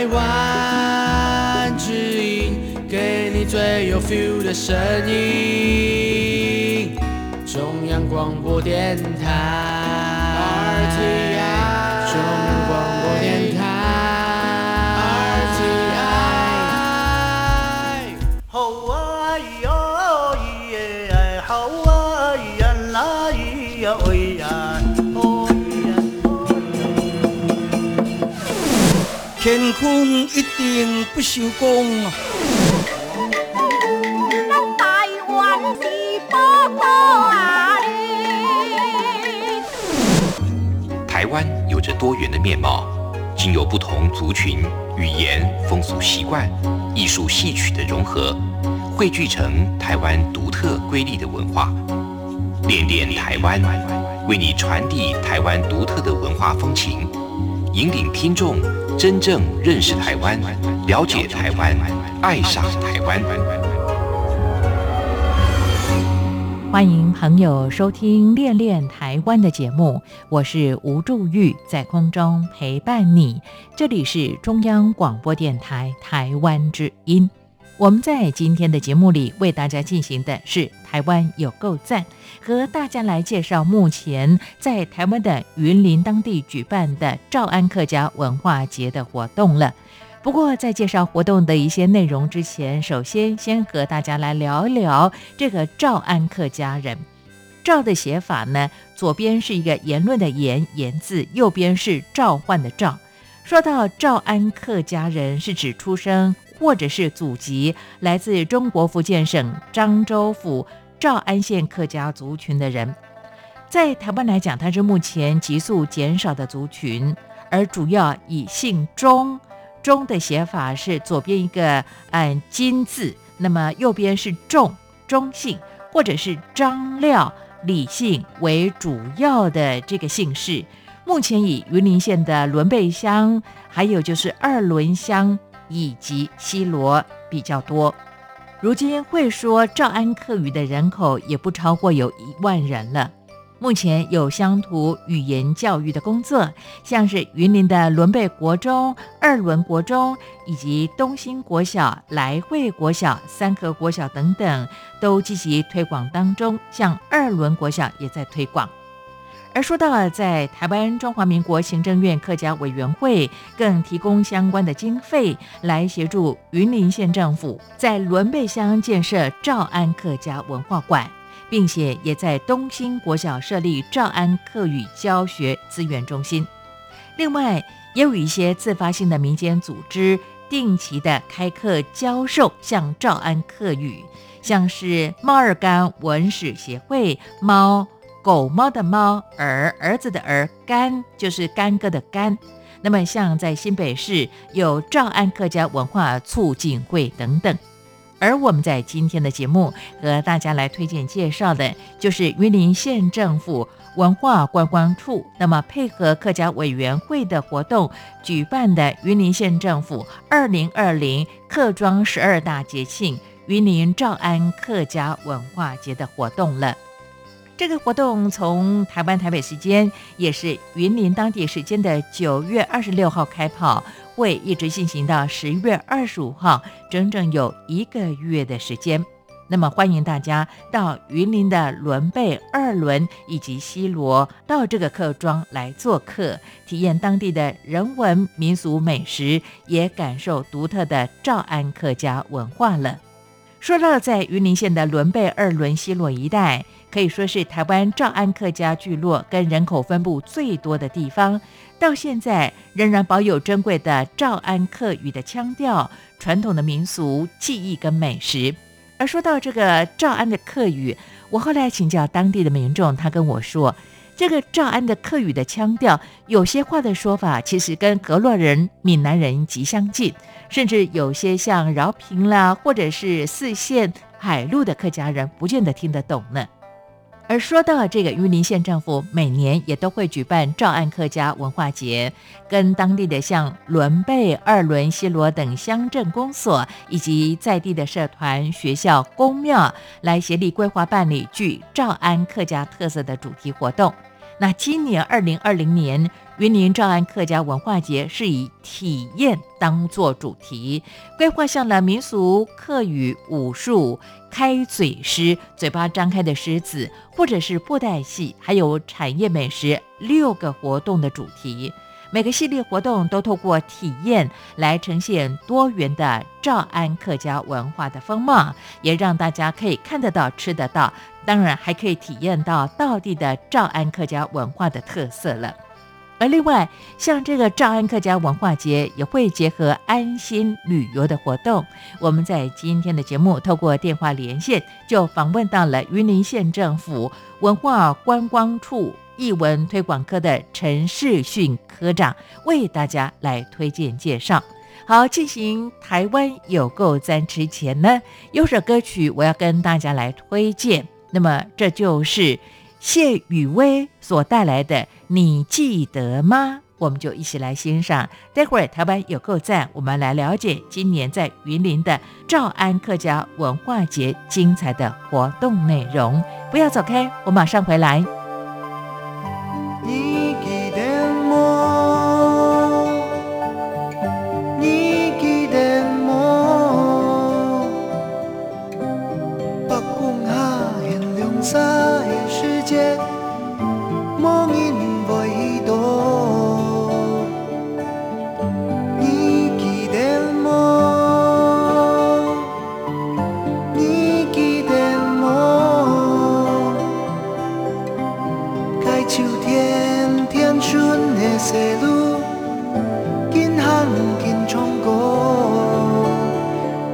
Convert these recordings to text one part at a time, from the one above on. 台湾之音，给你最有 feel 的声音。中央广播电台 RTI， 中央广播电台 RTI。好啊咿哟咿耶，好啊咿呀啦咿呀喂呀。天空一定不朽功啊！咱台湾是宝岛啊！台湾有着多元的面貌，经由不同族群、语言、风俗习惯、艺术戏曲的融合，汇聚成台湾独特瑰丽的文化。恋恋台湾，为你传递台湾独特的文化风情，引领听众真正认识台湾，了解台湾，爱上台湾。欢迎朋友收听《恋恋台湾》的节目，我是吴祝玉，在空中陪伴你。这里是中央广播电台台湾之音。我们在今天的节目里为大家进行的是台湾有够赞，和大家来介绍目前在台湾的云林当地举办的诏安客家文化节的活动了。不过在介绍活动的一些内容之前，首先和大家来聊一聊这个诏安客家人。诏的写法呢，左边是一个言论的言，言字，右边是召唤的召。说到诏安客家人，是指出生或者是祖籍来自中国福建省漳州府诏安县客家族群的人。在台湾来讲，它是目前急速减少的族群，而主要以姓钟，钟的写法是左边一个金字，那么右边是仲，钟姓或者是张廖李姓为主要的这个姓氏。目前以云林县的仑背乡，还有就是二仑乡以及西螺比较多。如今会说诏安客语的人口也不超过有1万人了。目前有乡土语言教育的工作，像是云林的仑背国中、二仑国中以及东兴国小、来惠国小、三和国小等等，都积极推广当中，像二仑国小也在推广。而说到在台湾中华民国行政院客家委员会更提供相关的经费，来协助云林县政府在仑背乡建设诏安客家文化馆，并且也在东兴国小设立诏安客语教学资源中心。另外也有一些自发性的民间组织定期的开课教授像诏安客语，像是猫儿干文史协会，猫狗猫的猫，儿子的儿，干就是干戈的干。那么像在新北市有诏安客家文化促进会等等。而我们在今天的节目和大家来推荐介绍的，就是云林县政府文化观光处那么配合客家委员会的活动举办的云林县政府2020客庄12大节庆云林诏安客家文化节的活动了。这个活动从台湾台北时间，也是云林当地时间的9月26号开跑，会一直进行到10月25号，整整有1个月的时间。那么欢迎大家到云林的仑背、二仑以及西螺，到这个客庄来做客，体验当地的人文民俗美食，也感受独特的诏安客家文化了。说到在云林县的仑背、二仑、西螺一带，可以说是台湾诏安客家聚落跟人口分布最多的地方，到现在仍然保有珍贵的诏安客语的腔调、传统的民俗技艺跟美食。而说到这个诏安的客语，我后来请教当地的民众，他跟我说，这个诏安的客语的腔调，有些话的说法其实跟河洛人、闽南人极相近，甚至有些像饶平啦，或者是四县、海陆的客家人不见得听得懂呢。而说到这个云林县政府每年也都会举办诏安客家文化节，跟当地的像仑背、二仑、西螺等乡镇公所以及在地的社团、学校、公庙来协力规划办理具诏安客家特色的主题活动。那今年2020年云林诏安客家文化节是以体验当作主题，规划向了民俗、客语、武术、开嘴狮、嘴巴张开的狮子，或者是布袋戏，还有产业美食6个活动的主题。每个系列活动都透过体验来呈现多元的诏安客家文化的风貌，也让大家可以看得到、吃得到，当然还可以体验到道地的诏安客家文化的特色了。而另外，像这个诏安客家文化节也会结合安心旅游的活动。我们在今天的节目透过电话连线就访问到了云林县政府文化观光处艺文推广科的陈世训科长，为大家来推荐介绍。好，进行台湾有够赞之前呢，有首歌曲我要跟大家来推荐，那么这就是谢雨薇所带来的《你记得吗》，我们就一起来欣赏。待会儿台湾有够赞，我们来了解今年在云林的诏安客家文化节精彩的活动内容。不要走开，我马上回来。你记得吗？你记得吗？北港下现凉沙的世界，无人袂懂。你记得吗？你记得吗？该秋天。春的西路，紧行紧冲过，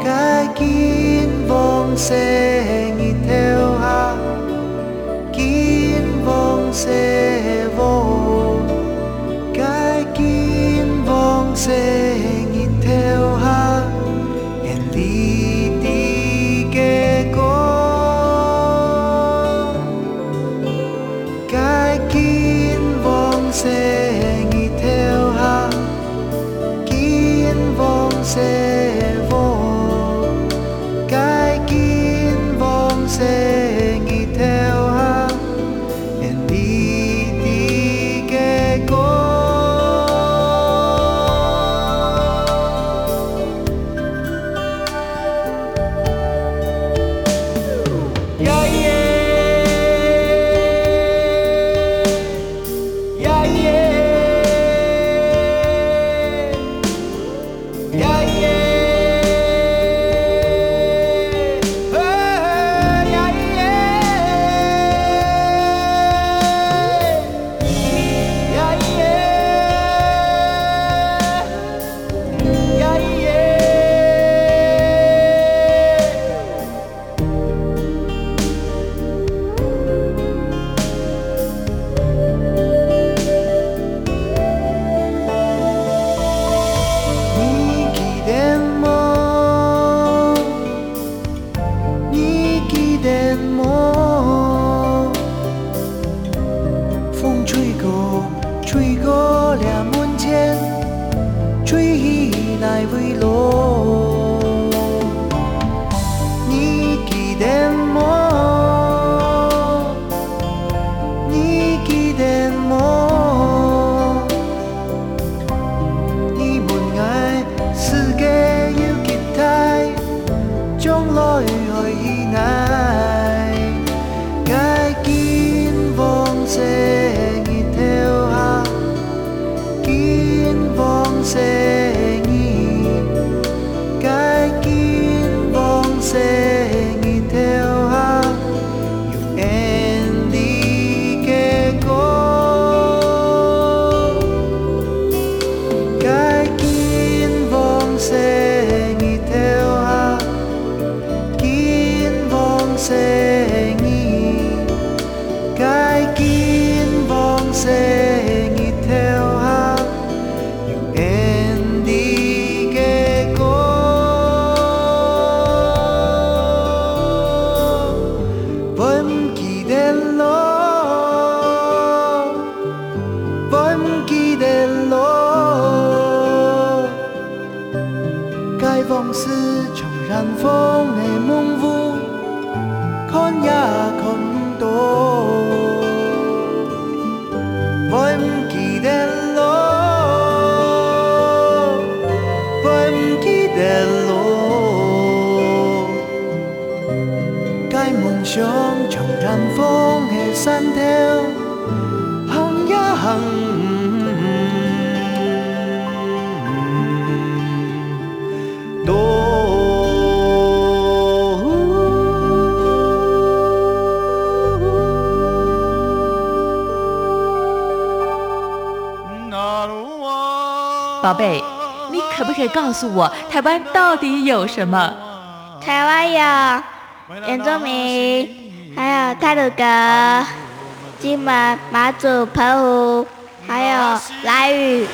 该紧往西日头下，紧往西无，该紧往西日头下，眼里滴结果，该紧。在日头下，见风西风，该见风西日头下，眼里滴结果。我唔記得了。山挑，行一行。宝贝，你可不可以告诉我，台湾到底有什么？台湾有原住民。还有太鲁阁、金门、马祖、澎湖，还有兰屿，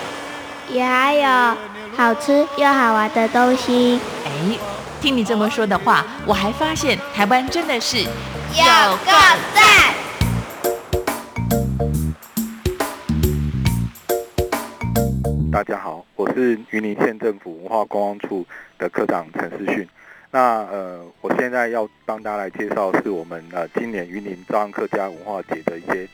也还有好吃又好玩的东西。哎，听你这么说的话，我还发现台湾真的是有够赞。大家好，我是云林县政府文化观光处的科长陈世训。那我现在要帮大家来介绍是我们今年云林诏安客家文化节的一些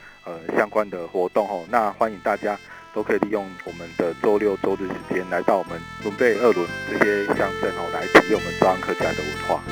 相关的活动吼。那欢迎大家都可以利用我们的周六周日时间来到我们仑背二仑这些乡镇吼，来体验我们诏安客家的文化。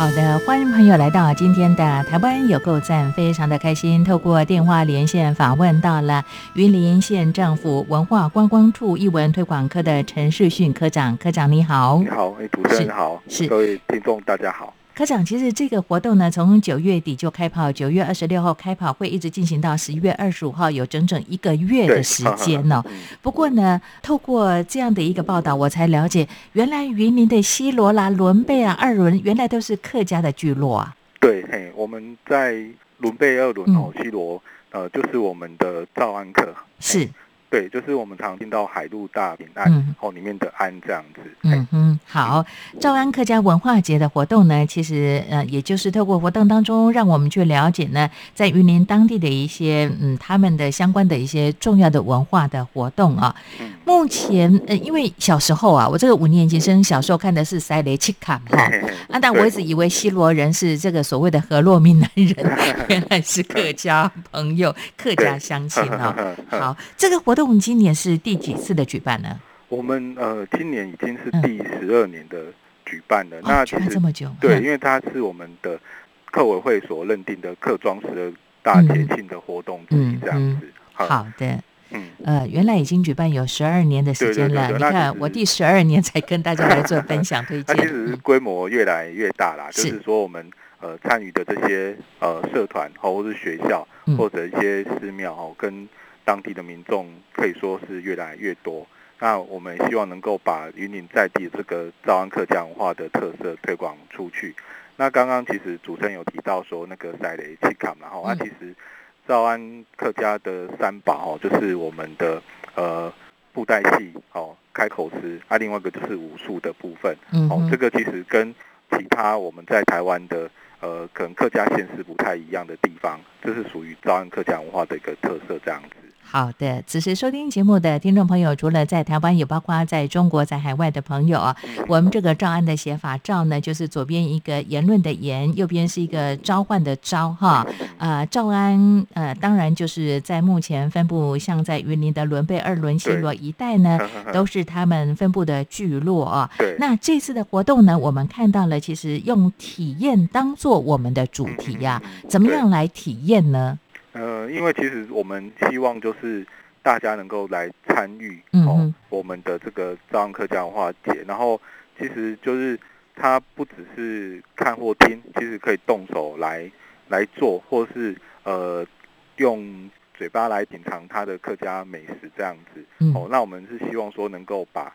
好的，欢迎朋友来到今天的台湾有够赞，非常的开心。透过电话连线访问到了云林县政府文化观光处艺文推广科的陈世训科长。科长你好。你好，主持人好，各位听众大家好。科长，其实这个活动呢，从9月底就开跑，9月26号开跑，会一直进行到10月25号，有整整1个月的时间哦。不过呢，透过这样的一个报道，我才了解，原来云林的西螺啦、仑背啊、二仑，原来都是客家的聚落啊。对，嘿，我们在仑背、二仑哦，西螺，就是我们的诏安客。是。对，就是我们常听到海陆大平安，里面的安这样子。嗯哼，好，诏安客家文化节的活动呢，其实也就是透过活动当中，让我们去了解呢，在云林当地的一些他们的相关的一些重要的文化的活动啊。目前因为小时候啊，我这个5年级生小时候看的是塞雷七卡哈，但我一直以为西罗人是这个所谓的河洛闽南人，原来是客家朋友、客家乡亲啊。好，这个活动。我们今年是第几次的举办呢？我们今年已经是第12年的举办了。那其实这么久，对，因为它是我们的客委会所认定的客庄12大节庆的活动之一，这样子。好的。原来已经举办有12年的时间了。对对对对，你看，我第12年才跟大家来做分享推荐。它其实规模越来越大啦，就是说我们参与的这些社团或者是学校或者一些寺庙跟当地的民众可以说是越来越多。那我们希望能够把云林在地这个诏安客家文化的特色推广出去。那刚刚其实主持人有提到说那个赛雷七坎，然后其实诏安客家的三宝就是我们的布袋戏、开口诗，另外一个就是武术的部分。这个其实跟其他我们在台湾的可能客家县市不太一样的地方，这是属于诏安客家文化的一个特色，这样子。好的，此时收听节目的听众朋友，除了在台湾，也包括在中国、在海外的朋友啊。我们这个诏安的写法，诏呢就是左边一个言论的言，右边是一个召唤的召哈。诏安当然就是在目前分布，像在云林的仑背、二仑、西螺一带呢，都是他们分布的聚落啊。那这次的活动呢，我们看到了，其实用体验当做我们的主题啊，怎么样来体验呢？因为其实我们希望就是大家能够来参与我们的这个诏安客家文化节，然后其实就是它不只是看或听，其实可以动手来做，或是用嘴巴来品尝它的客家美食这样子。那我们是希望说能够把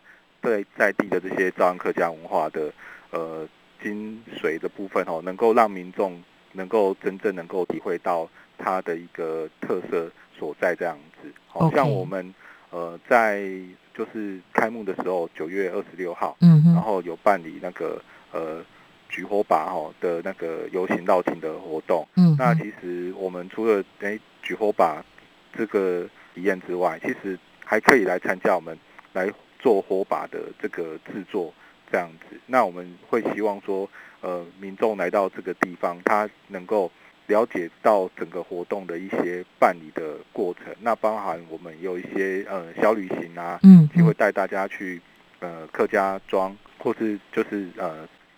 在地的这些诏安客家文化的精髓的部分能够让民众能够真正能够体会到它的一个特色所在，这样子。好像我们在就是开幕的时候9月26号，然后有办理那个举火把的那个游行绕境的活动。那其实我们除了举火把这个体验之外，其实还可以来参加我们来做火把的这个制作，这样子。那我们会希望说民众来到这个地方，他能够了解到整个活动的一些办理的过程，那包含我们有一些小旅行啊，机会带大家去客家庄，或是就是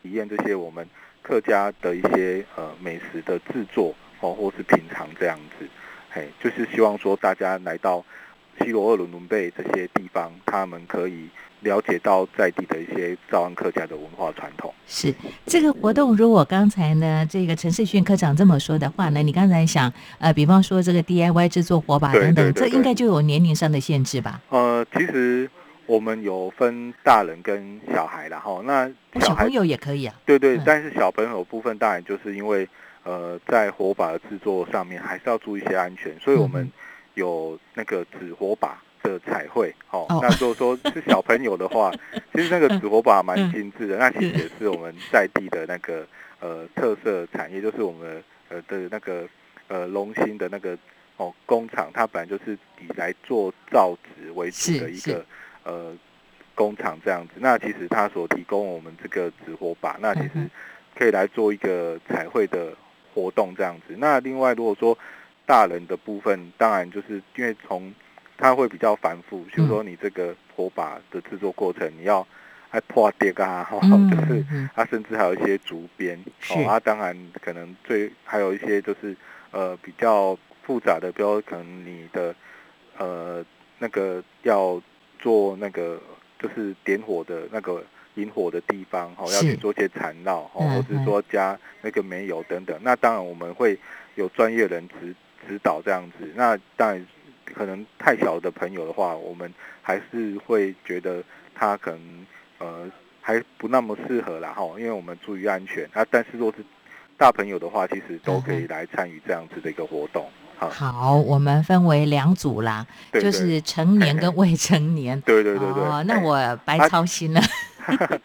体验这些我们客家的一些美食的制作哦，或是品尝这样子，嘿，就是希望说大家来到西螺、二伦仑背这些地方，他们可以了解到在地的一些诏安客家的文化传统。是这个活动，如果刚才呢这个陈世训科长这么说的话呢，你刚才想比方说这个 DIY 制作火把等等，这应该就有年龄上的限制吧？其实我们有分大人跟小孩啦，哈，那小朋友也可以啊。对对，但是小朋友部分大人就是因为在火把的制作上面还是要注意一些安全，所以我们有那个纸火把的彩绘哦，那如果说是小朋友的话，其实那个纸火把蛮精致的，那其实也是我们在地的那个特色产业，就是我们的那个龙兴的那个哦工厂，它本来就是以来做造纸为主的一个工厂这样子。那其实它所提供我们这个纸火把，那其实可以来做一个彩绘的活动这样子。那另外如果说大人的部分，当然就是因为从它会比较繁复，比如说你这个火把的制作过程，你要还破碟啊，就是它甚至还有一些竹编哦，它当然可能还有一些就是比较复杂的，比如可能你的那个要做那个就是点火的那个引火的地方哦，要去做些缠绕哦，或是说加那个煤油等等。那当然我们会有专业人指导这样子，那当然。可能太小的朋友的话，我们还是会觉得他可能还不那么适合啦吼，因为我们注意安全啊。但是若是大朋友的话，其实都可以来参与这样子的一个活动。好，我们分为两组啦，对对，就是成年跟未成年。对对对对，哦，那我白操心了。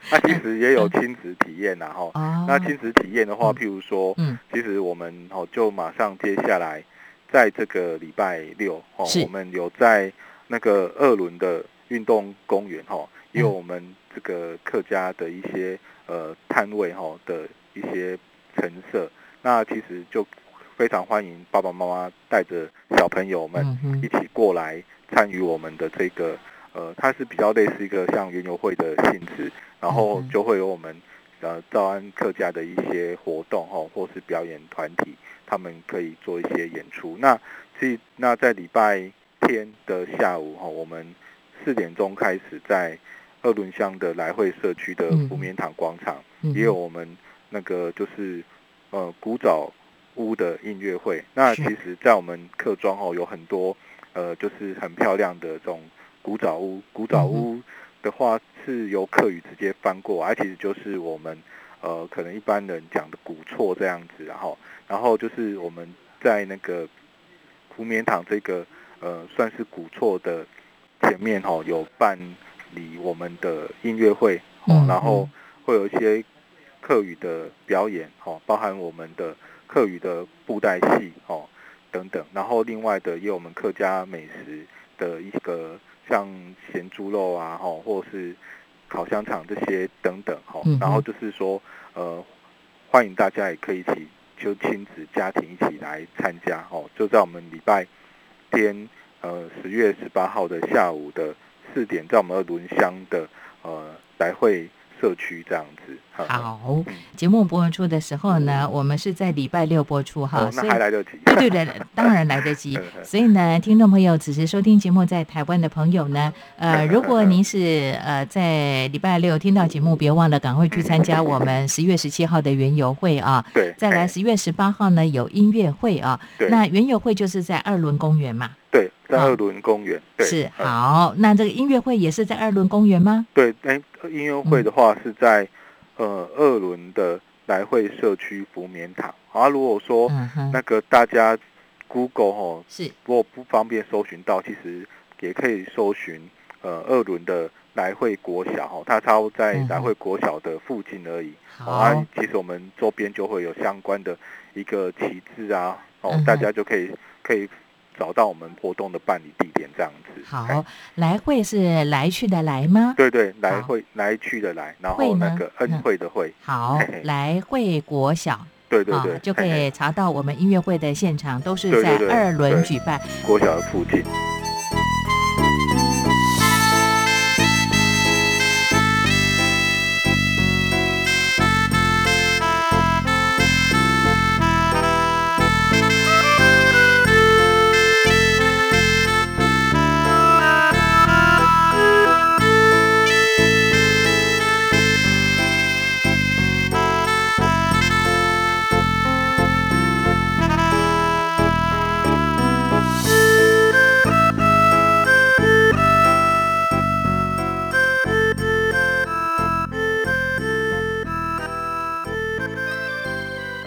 那其实也有亲子体验啦吼。那亲子体验的话，譬如说，其实我们就马上接下来。在这个礼拜六哦，我们有在那个二轮的运动公园哦，也有我们这个客家的一些摊位哦的一些陈设。那其实就非常欢迎爸爸妈妈带着小朋友们一起过来参与我们的这个它是比较类似一个像园游会的性质，然后就会有我们诏安客家的一些活动哦，或是表演团体。他们可以做一些演出。那在礼拜天的下午哈，我们4点钟开始在二轮乡的来惠社区的福绵堂广场，也有我们那个就是古早屋的音乐会。那其实，在我们客庄哦，有很多就是很漂亮的这种古早屋。古早屋的话是由客语直接翻过，而其实就是我们。可能一般人讲的古厝这样子，然后就是我们在那个福绵堂这个算是古厝的前面哈，有办理我们的音乐会，然后会有一些客语的表演，包含我们的客语的布袋戏哦等等，然后另外的也有我们客家美食的一个像咸猪肉啊，或是。烤香肠这些等等哈，然后就是说，欢迎大家也可以一起，就亲子家庭一起来参加哦。就在我们礼拜天，10月18号的下午的4点，在我们二轮乡的来惠社区这样子。好，节目播出的时候呢，我们是在礼拜六播出哈，那还来得及。对对对，当然来得及。所以呢，听众朋友，此时收听节目在台湾的朋友呢，如果您是在礼拜六听到节目，别忘了赶快去参加我们10月17号的园游会啊。对，再来10月18号呢有音乐会啊。对，那园游会就是在二轮公园嘛。对，在二轮公园。对，是好。那这个音乐会也是在二轮公园吗？对，音乐会的话是在。二轮的来惠社区福绵堂啊，如果说那个大家 Google 哦，是如果不方便搜寻到，其实也可以搜寻二轮的来惠国小哦，它差不多在来惠国小的附近而已。啊，其实我们周边就会有相关的一个旗帜啊，哦，大家就可以。找到我们活动的办理地点，这样子。好，来惠是来去的来吗？对对，来惠来去的来，然后那个恩惠的惠。好，来惠国小。对对对，就可以查到我们音乐会的现场，都是在二轮举办，国小附近。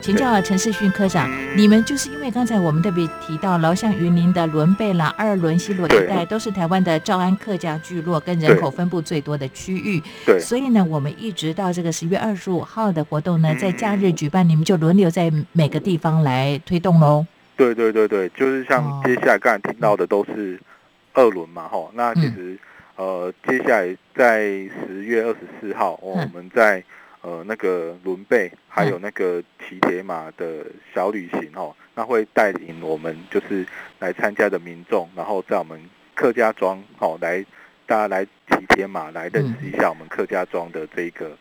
请教陈世勋科长，你们就是因为刚才我们特别提到了像云林的仑贝啦、二仑、西螺一带都是台湾的诏安客家聚落跟人口分布最多的区域，对，所以呢我们一直到这个10月25号的活动呢在假日举办，你们就轮流在每个地方来推动咯。对对对对，就是像接下来刚才听到的都是二轮嘛吼，那其实接下来在10月24号、我们在那个轮背还有那个骑铁马的小旅行哦，那会带领我们就是来参加的民众，然后在我们客家庄哦，来大家来骑铁马来认识一下我们客家庄的这个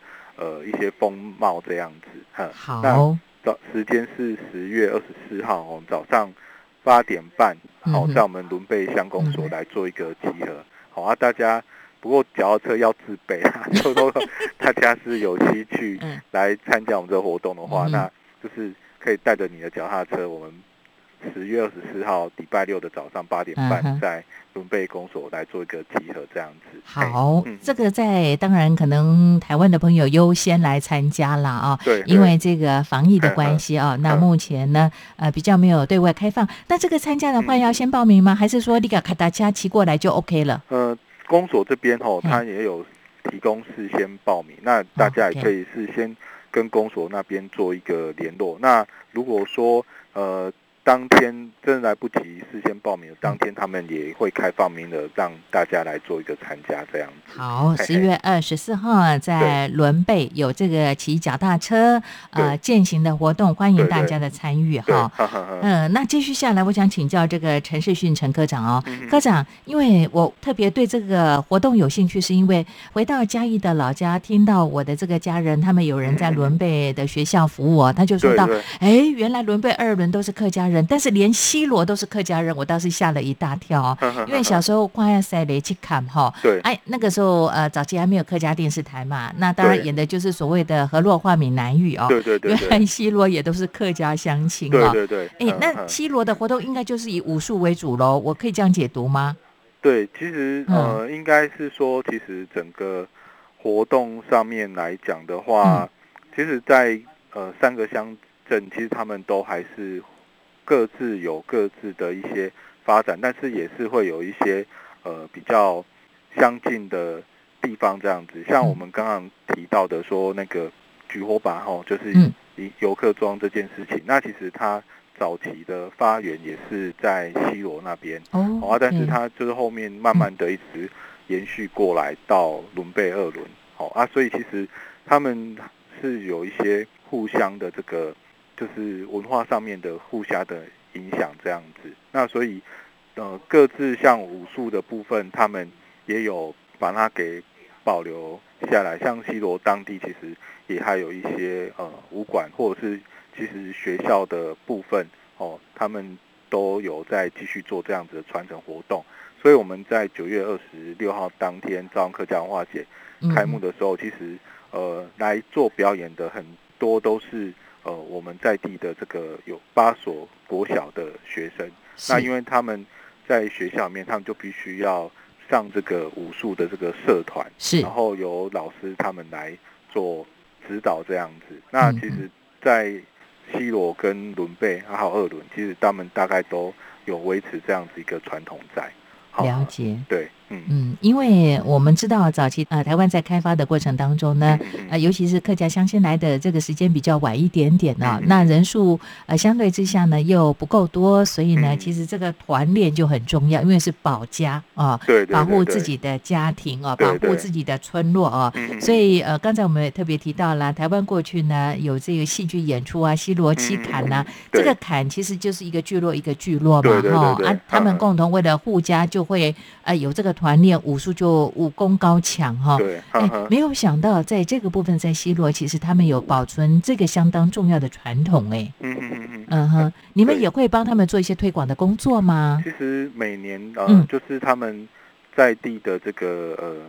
一些风貌这样子。好，那时间是10月24号哦，早上8点半，好，在我们轮背乡公所来做一个集合。好啊，大家。不过脚踏车要自备啊，就说大家是有兴趣来参加我们这个活动的话，那就是可以带着你的脚踏车，我们10月24号礼拜六的早上8点半在仑贝公所来做一个集合这样子。好，这个在当然可能台湾的朋友优先来参加了啊，对，因为这个防疫的关系啊，那目前呢比较没有对外开放。那这个参加的话要先报名吗？还是说你给大家骑过来就 OK 了？公所这边吼，他也有提供事先报名，那大家也可以是先跟公所那边做一个联络。那如果说当天真的来不及事先报名，当天他们也会开放名额让大家来做一个参加这样子。好，10月24号在仑贝有这个骑脚踏车健行的活动，欢迎大家的参与哈。那继续下来，我想请教这个陈世勋陈科长哦，科长，因为我特别对这个活动有兴趣，是因为回到嘉义的老家，听到我的这个家人他们有人在仑贝的学校服务哦，他就说到，原来仑贝二轮都是客家人。但是连西螺都是客家人，我倒是吓了一大跳哦，因为小时候看要塞雷去看哈，对，那个时候早期还没有客家电视台嘛，那当然演的就是所谓的河洛话闽南语哦，对对对，原来西螺也都是客家乡亲哦，对对对，那西螺的活动应该就是以武术为主喽，我可以这样解读吗？对，其实应该是说，其实整个活动上面来讲的话，其实在3个乡镇，其实他们都还是。各自有各自的一些发展，但是也是会有一些比较相近的地方这样子。像我们刚刚提到的说那个举火把吼，就是游客庄这件事情，那其实它早期的发源也是在西螺那边，但是它就是后面慢慢的一直延续过来到仑贝二轮，所以其实他们是有一些互相的这个。就是文化上面的互相的影响这样子，那所以各自像武术的部分，他们也有把它给保留下来。像西螺当地其实也还有一些武馆，或者是其实学校的部分哦，他们都有在继续做这样子的传承活动。所以我们在9月26号当天诏安客家文化节开幕的时候，其实来做表演的很多都是。我们在地的这个有8所国小的学生，那因为他们在学校里面，他们就必须要上这个武术的这个社团，然后由老师他们来做指导这样子。那其实，在西螺跟仑贝还有二轮，其实他们大概都有维持这样子一个传统在。了解，对。因为我们知道早期台湾在开发的过程当中呢，尤其是客家乡亲来的这个时间比较晚一点点啊，那人数相对之下呢又不够多，所以呢其实这个团练就很重要，因为是保家啊，保护自己的家庭啊，保护自己的村落啊，所以刚才我们也特别提到了，台湾过去呢有这个戏剧演出啊，西罗七坎啊，这个坎其实就是一个聚落一个聚落嘛哈，啊他们共同为了护家就会有这个团练，武术就武功高强哈，没有想到在这个部分，在西罗其实他们有保存这个相当重要的传统哎，你们也会帮他们做一些推广的工作吗？其实每年就是他们在地的这个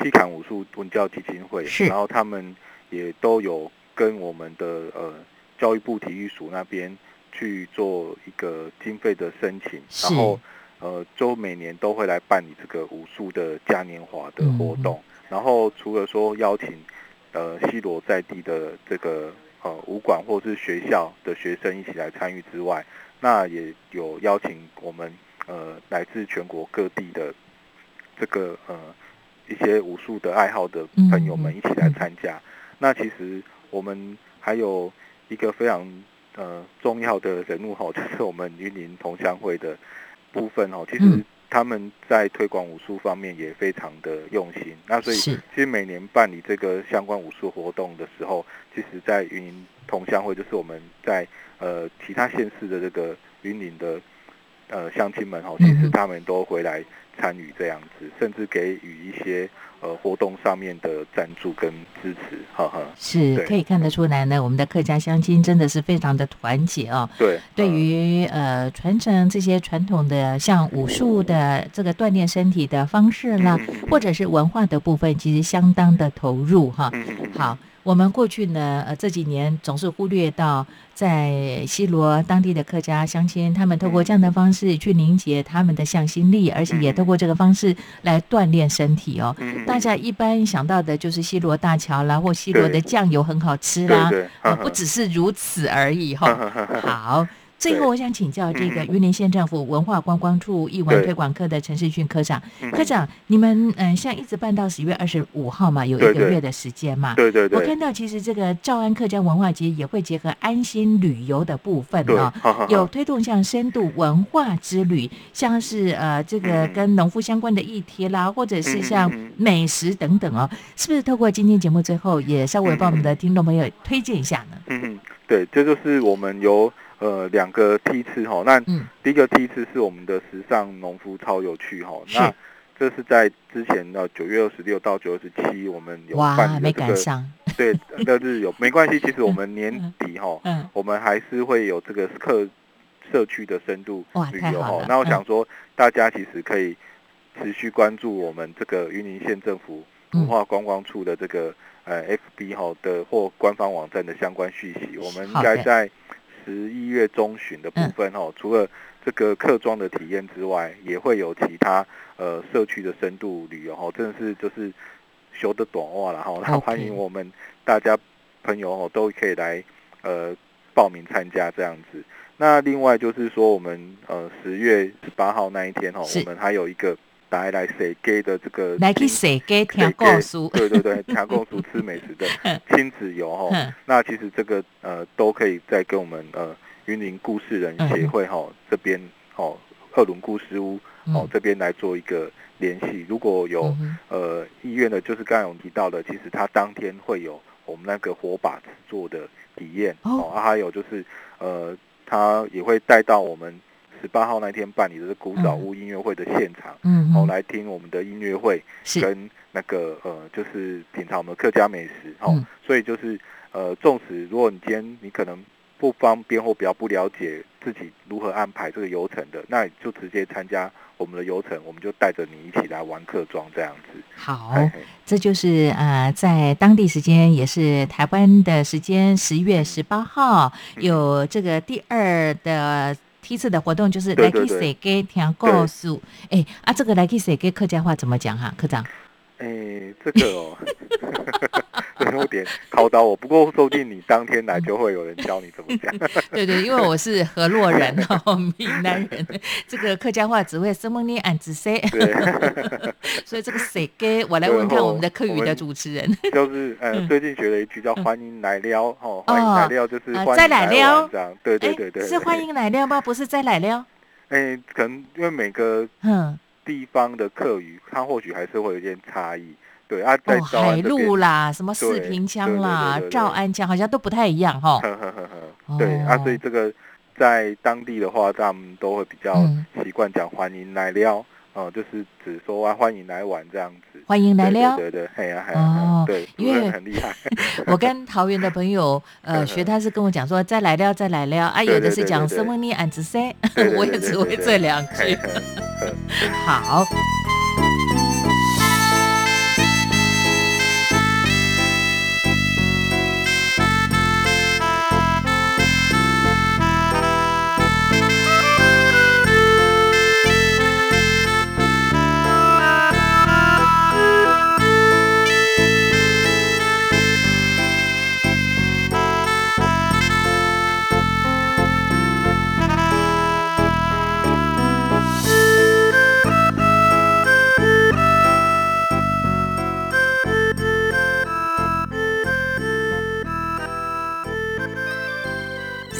七坎武术文教基金会，然后他们也都有跟我们的教育部体育署那边去做一个经费的申请，然后。就每年都会来办理这个武术的嘉年华的活动，然后除了说邀请西罗在地的这个武馆或是学校的学生一起来参与之外，那也有邀请我们来自全国各地的这个一些武术的爱好的朋友们一起来参加。那其实我们还有一个非常重要的人物吼，就是我们云林同乡会的部分哦，其实他们在推广武术方面也非常的用心。那所以，其实每年办理这个相关武术活动的时候，其实在云林同乡会，就是我们在其他县市的这个云林的乡亲们哦，其实他们都回来参与这样子，甚至给予一些活动上面的赞助跟支持，是可以看得出来呢，我们的客家乡亲真的是非常的团结哦。对于传承这些传统的像武术的这个锻炼身体的方式啦，或者是文化的部分，其实相当的投入哈。好。我们过去呢，这几年总是忽略到在西罗当地的客家乡亲，他们透过这样的方式去凝结他们的向心力，而且也透过这个方式来锻炼身体哦。大家一般想到的就是西罗大桥啦，或西罗的酱油很好吃啦，不只是如此而已哈。好。最后我想请教这个云林县政府文化观光处艺文推广科的陈世训科长，你们像一直办到10月25号嘛，有一个月的时间嘛，我看到其实这个诏安客家文化节也会结合安心旅游的部分哦，有推动像深度文化之旅，像是这个跟农夫相关的议题啦，或者是像美食等等哦，是不是透过今天节目最后也稍微帮我们的听众朋友推荐一下呢？对，这就是我们由2个梯次哈，那第一个梯次是我们的时尚农夫超有趣哈，那这是在之前的9月26到9月27我们有办的这个，对，那是有没关系，其实我们年底哈，我们还是会有这个社区的深度旅游哈，那我想说大家其实可以持续关注我们这个云林县政府文化观光处的这个FB 哈的或官方网站的相关讯息，我们应该在11月中旬的部分哦，除了这个客庄的体验之外，也会有其他社区的深度旅游哦，真的是就是修得短袜了哈，那欢迎我们大家朋友哦都可以来报名参加这样子。那另外就是说，我们10月18号那一天哦，我们还有一个来来踅街的这个来去踅街听故事，对，听故事吃美食的亲子游哈、那其实这个都可以再跟我们云林故事人协会哈、这边二轮故事屋这边来做一个联系。如果有意愿的，就是刚才我们提到的，其实他当天会有我们那个火把制作的体验还有就是他也会带到我们18号那天办理的是古早屋音乐会的现场，来听我们的音乐会，跟那个就是品尝我们的客家美食，所以就是纵使如果你今天你可能不方便或比较不了解自己如何安排这个游程的，那你就直接参加我们的游程，我们就带着你一起来玩客庄这样子。好，这就是在当地时间也是台湾的时间10月18号有这个第2的。第一次的活动就是来去踅街听故事，这个来去踅街客家话怎么讲哈，科长？这个有点考倒我，不过说不定你当天来就会有人教你怎么讲。对对，因为我是河洛人哦，闽南人，这个客家话只会什么呢？俺只谁？对，所以这个谁给我来问看我们的客语的主持人，就是最近学了一句叫欢迎来撩哦，欢迎来撩就是欢迎再来撩，对对对对，是欢迎来撩吗？不是再来撩？哎，可能因为每个地方的客语，它或许还是会有一点差异。对啊，在海陆啦，什么四平腔啦、诏安腔，好像都不太一样哈。对啊，所以这个在当地的话，他们都会比较习惯讲欢迎来撩哦，就是只说欢迎来玩这样子。欢迎来撩，对对，嘿呀嘿呀，对，因为很厉害。我跟桃园的朋友学，他是跟我讲说再来撩，再来撩啊，有的是讲什么你俺只谁，我也只会这两句。好。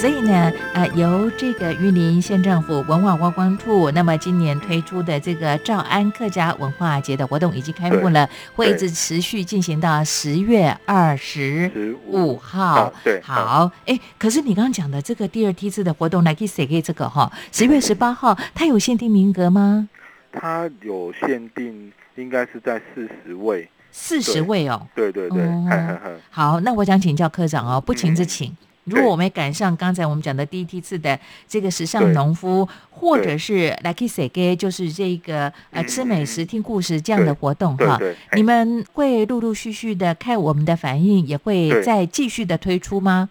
所以呢，由这个云林县政府文化观光处，那么今年推出的这个诏安客家文化节的活动已经开幕了，会一直持续进行到10月25号。对，好，哎，可是你刚刚讲的这个第二梯次的活动，来给谁给这个哈？10月18号，它有限定名额吗？它有限定，应该是在40位。40位哦？对对对，好，那我想请教科长哦，不请自请。如果我们赶上刚才我们讲的第一梯次的这个时尚农夫，或者是 Lucky Sege， 就是这个吃美食听故事这样的活动哈，你们会陆陆续续的看我们的反应，也会再继续的推出吗？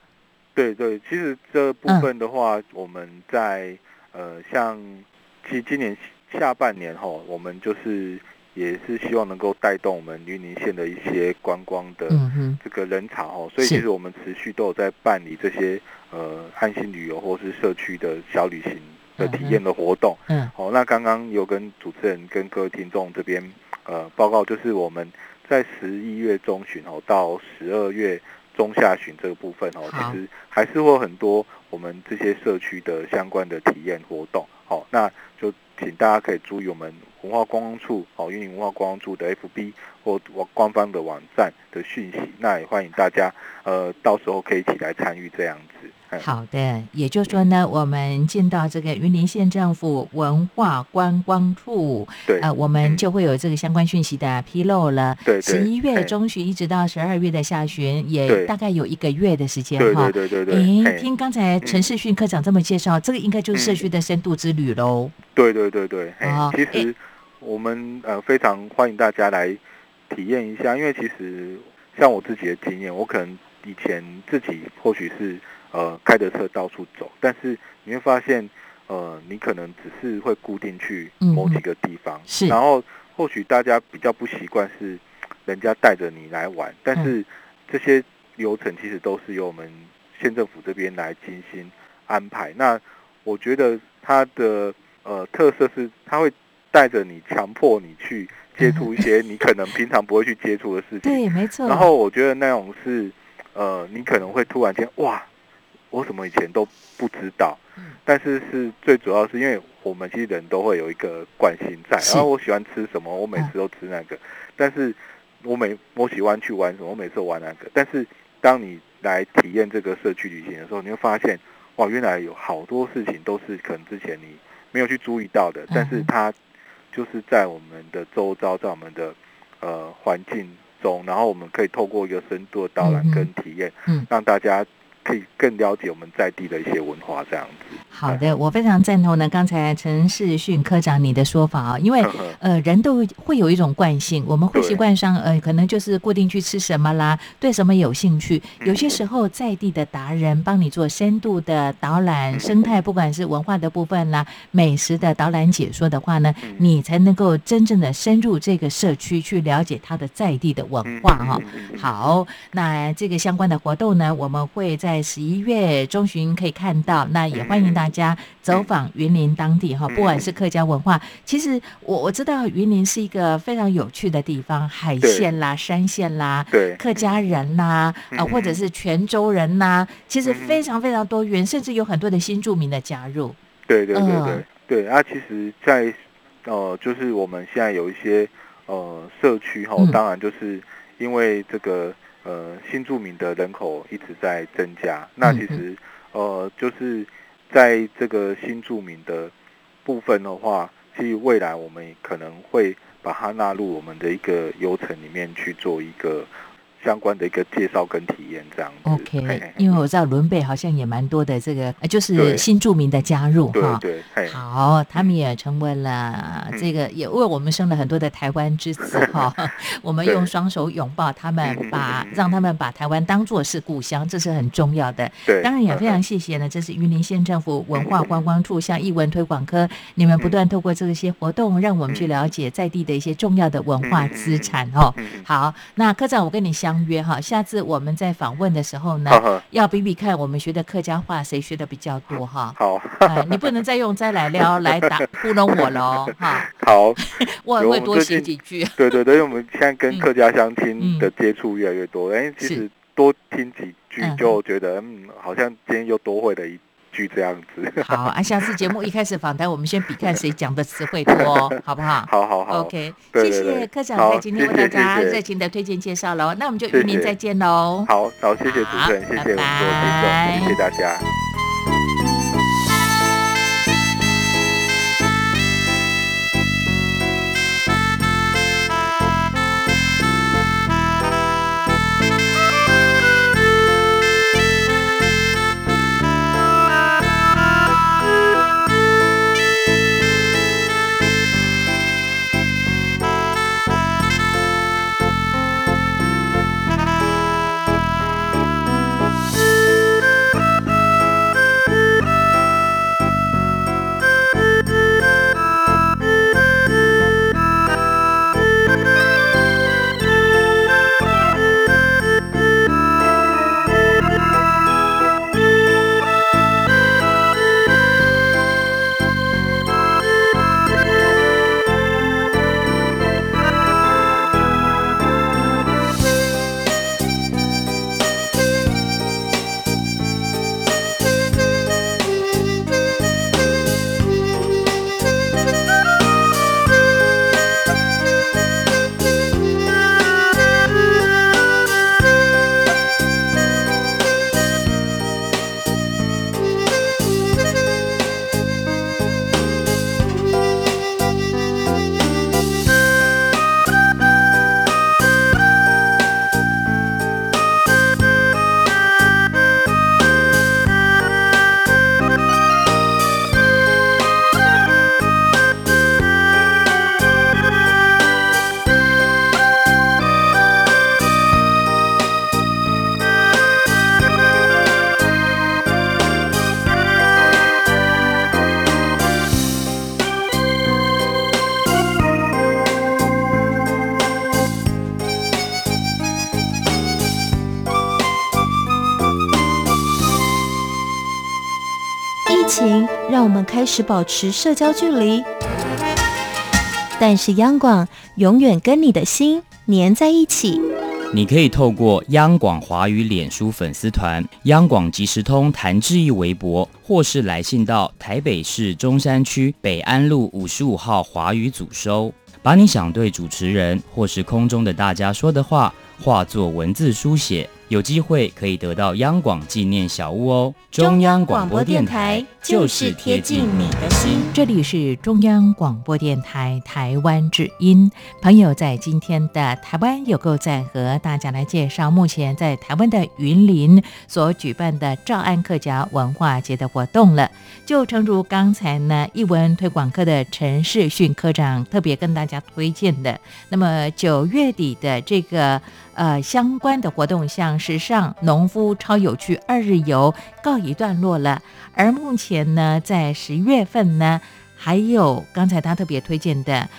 对对，其实这部分的话，我们在像其实今年下半年哈，我们就是也是希望能够带动我们云林县的一些观光的这个人潮哦，所以其实我们持续都有在办理这些安心旅游或是社区的小旅行的体验的活动。好，那刚刚有跟主持人跟各位听众这边报告，就是我们在11月中旬哦到12月中下旬这个部分哦，其实还是会有很多我们这些社区的相关的体验活动。好，那就请大家可以注意我们文化观光处云林文化观光处的 FB 或官方的网站的讯息，那也欢迎大家到时候可以一起来参与这样子。好的，也就是说呢，我们进到这个云林县政府文化观光处，对，我们就会有这个相关讯息的披露了。对，11月中旬一直到12月的下旬，也大概有1个月的时间哈。对对对对对。听刚才陈世训科长这么介绍，这个应该就是社区的深度之旅喽。对对对对，其实我们非常欢迎大家来体验一下，因为其实像我自己的经验，我可能以前自己或许是开着车到处走，但是你会发现，你可能只是会固定去某几个地方，是。然后或许大家比较不习惯是人家带着你来玩，但是这些流程其实都是由我们县政府这边来精心安排。那我觉得它的特色是，它会带着你，强迫你去接触一些你可能平常不会去接触的事情。对，没错。然后我觉得那种是你可能会突然间哇，我什么以前都不知道，但是是最主要是因为我们其实人都会有一个惯性在，然后我喜欢吃什么，我每次都吃那个，但是我喜欢去玩什么，我每次都玩那个。但是当你来体验这个社区旅行的时候，你会发现哇，原来有好多事情都是可能之前你没有去注意到的，但是它就是在我们的周遭，在我们的环境中，然后我们可以透过一个深度的导览跟体验，让大家可以更了解我们在地的一些文化这样子。好的，我非常赞同呢刚才陈世训科长你的说法啊，因为人都会有一种惯性，我们会习惯上可能就是固定去吃什么啦，对什么有兴趣，有些时候在地的达人帮你做深度的导览，生态不管是文化的部分啦，美食的导览解说的话呢，你才能够真正的深入这个社区去了解它的在地的文化啊。好，那这个相关的活动呢，我们会在11月中旬可以看到，那也欢迎大家走访云林当地哈，不管是客家文化，其实我知道云林是一个非常有趣的地方，海线啦、山线啦、客家人啦啊，或者是泉州人啦，其实非常非常多元，甚至有很多的新住民的加入。对啊，其实在就是我们现在有一些社区哈，当然就是因为这个新住民的人口一直在增加，那其实就是在这个新住民的部分的话，其实未来我们可能会把它纳入我们的一个流程里面去做一个相关的一个介绍跟体验这样子。 OK， 因为我知道伦北好像也蛮多的这个就是新住民的加入，对，好，他们也成为了这个也为我们生了很多的台湾之子哈。我们用双手拥抱他们，让他们把台湾当作是故乡，这是很重要的。当然也非常谢谢呢，这是云林县政府文化观光处向艺文推广科，你们不断透过这些活动让我们去了解在地的一些重要的文化资产哈。好，那科长，我跟你相约哈，下次我们在访问的时候呢，要比比看我们学的客家话谁学的比较多哈。好，你不能再用再来撩来打糊弄我喽哈。好，我也会多写几句。对，因为我们现在跟客家乡亲的接触越来越多，哎，其实多听几句就觉得好像今天又多会了一句这样子。好啊，下次节目一开始访谈，我们先比看谁讲的词汇多哦，好不好？好 ，OK， 谢谢科长在今天为大家热情的推荐介绍喽。那我们就与您再见喽。好，谢谢主持人，谢谢我们的听众，谢谢大家。我们开始保持社交距离，但是央广永远跟你的心黏在一起。你可以透过央广华语脸书粉丝团、央广即时通谭志毅微博，或是来信到台北市中山区北安路55号华语组收，把你想对主持人或是空中的大家说的话，化作文字书写，有机会可以得到央广纪念小物哦。中央广播电台，就是贴近你的心。这里是中央广播电台台湾之音，朋友，在今天的台湾有够赞和大家来介绍目前在台湾的云林所举办的诏安客家文化节的活动了。就诚如刚才呢艺文推广科的陈世训科长特别跟大家推荐的，那么9月底的这个相关的活动，像时尚农夫超有趣2日游告一段落了。而目前呢，在10月份呢，还有刚才他特别推荐的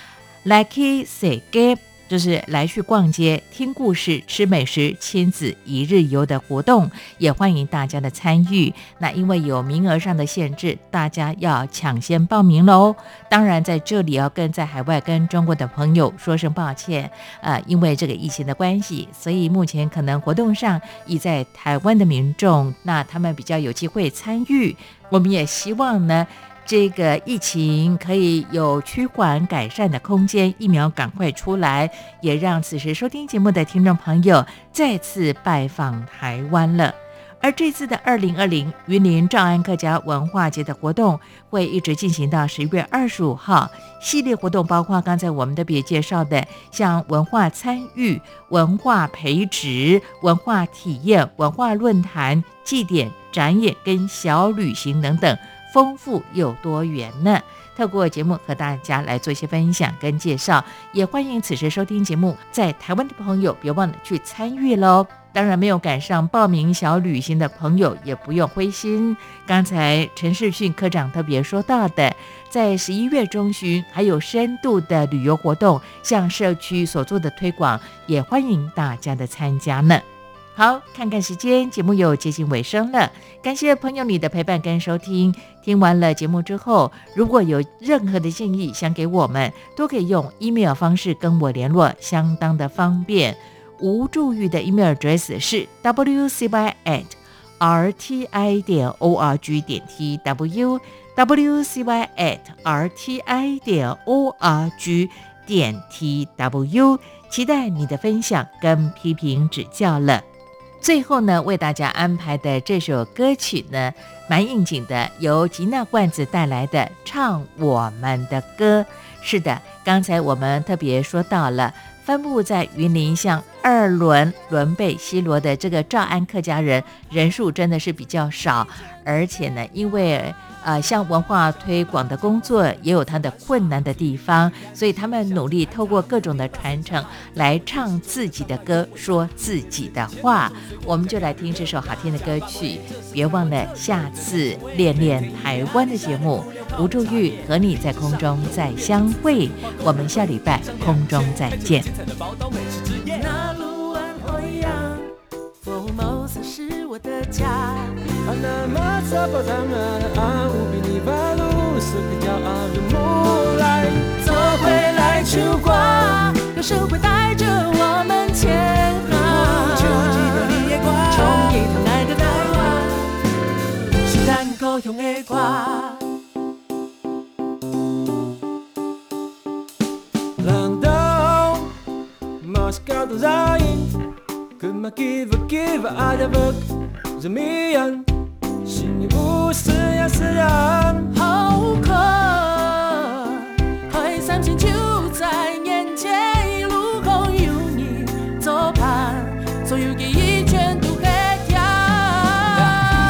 来去踅街，就是来去逛街、听故事、吃美食、亲子1日游的活动，也欢迎大家的参与。那因为有名额上的限制，大家要抢先报名喽。当然，在这里要跟在海外、跟中国的朋友说声抱歉，因为这个疫情的关系，所以目前可能活动上已在台湾的民众，那他们比较有机会参与。我们也希望呢，这个疫情可以有趋缓改善的空间，疫苗赶快出来，也让此时收听节目的听众朋友再次拜访台湾了。而这次的2020云林诏安客家文化节的活动会一直进行到10月25号，系列活动包括刚才我们特别介绍的像文化参与、文化培植、文化体验、文化论坛、祭典、展演跟小旅行等等，丰富又多元呢。透过节目和大家来做一些分享跟介绍，也欢迎此时收听节目在台湾的朋友别忘了去参与咯。当然没有赶上报名小旅行的朋友也不用灰心，刚才陈世训科长特别说到的，在11月中旬还有深度的旅游活动，向社区所做的推广，也欢迎大家的参加呢。好，看看时间，节目又接近尾声了。感谢朋友你的陪伴跟收听。听完了节目之后，如果有任何的建议想给我们，都可以用 email 方式跟我联络，相当的方便。吴祝玉的 email address 是 wcy@rti.org.tw wcy@rti.org.tw， 期待你的分享跟批评指教了。最后呢，为大家安排的这首歌曲呢，蛮应景的，由吉娜罐子带来的《唱我们的歌》。是的，刚才我们特别说到了，分布在云林像2轮、仑背、西螺的这个诏安客家人人数真的是比较少，而且呢，因为像文化推广的工作也有它的困难的地方，所以他们努力透过各种的传承来唱自己的歌，说自己的话。我们就来听这首好听的歌曲，别忘了下次恋恋台湾的节目，吴祝玉和你在空中再相会，我们下礼拜空中再见。那么撒泡他们啊，无比尼巴路是个叫阿鲁木来，走回来去逛，有时会带着我们前行。秋季的离野瓜，从一头来的台湾，是咱故乡的歌。冷冻，莫是搞到热饮，可嘛给不给不阿的不，怎么样？心里不是呀是呀好渴，海三千就在眼前，路口有你做伴，所有记忆全都黑掉。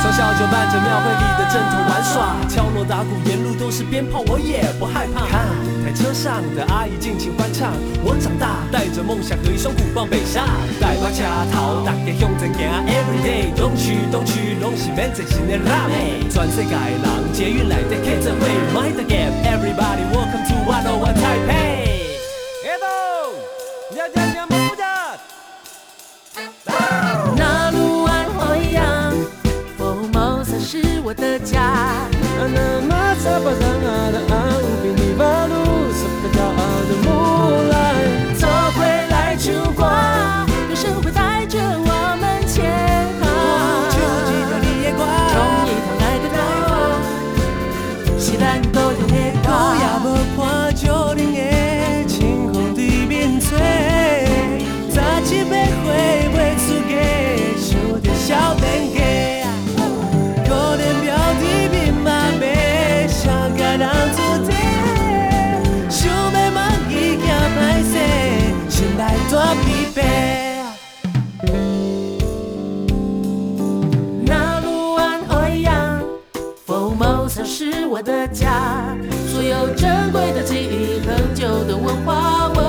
从小就伴着庙会里的阵头玩耍，敲锣打鼓沿路都是鞭炮，我也不害怕。看舞台车上的阿姨尽情欢唱，我长大带着梦想和一双鼓棒北上，带我吃头大家向前行 ，everyday 东区东区。拢是免坐船的辣妹，全世界人捷运内底开做伙，买大家 ，everybody welcome to 我台湾台北。那路安和阳，福茂山是我的家。那马扎巴桑啊的啊，乌比尼巴路是个骄傲的木兰，走回来去逛，有时会带着我们前。咱都用的歌，也无伴照恁的。是我的家，所有珍贵的记忆，恒久的文化。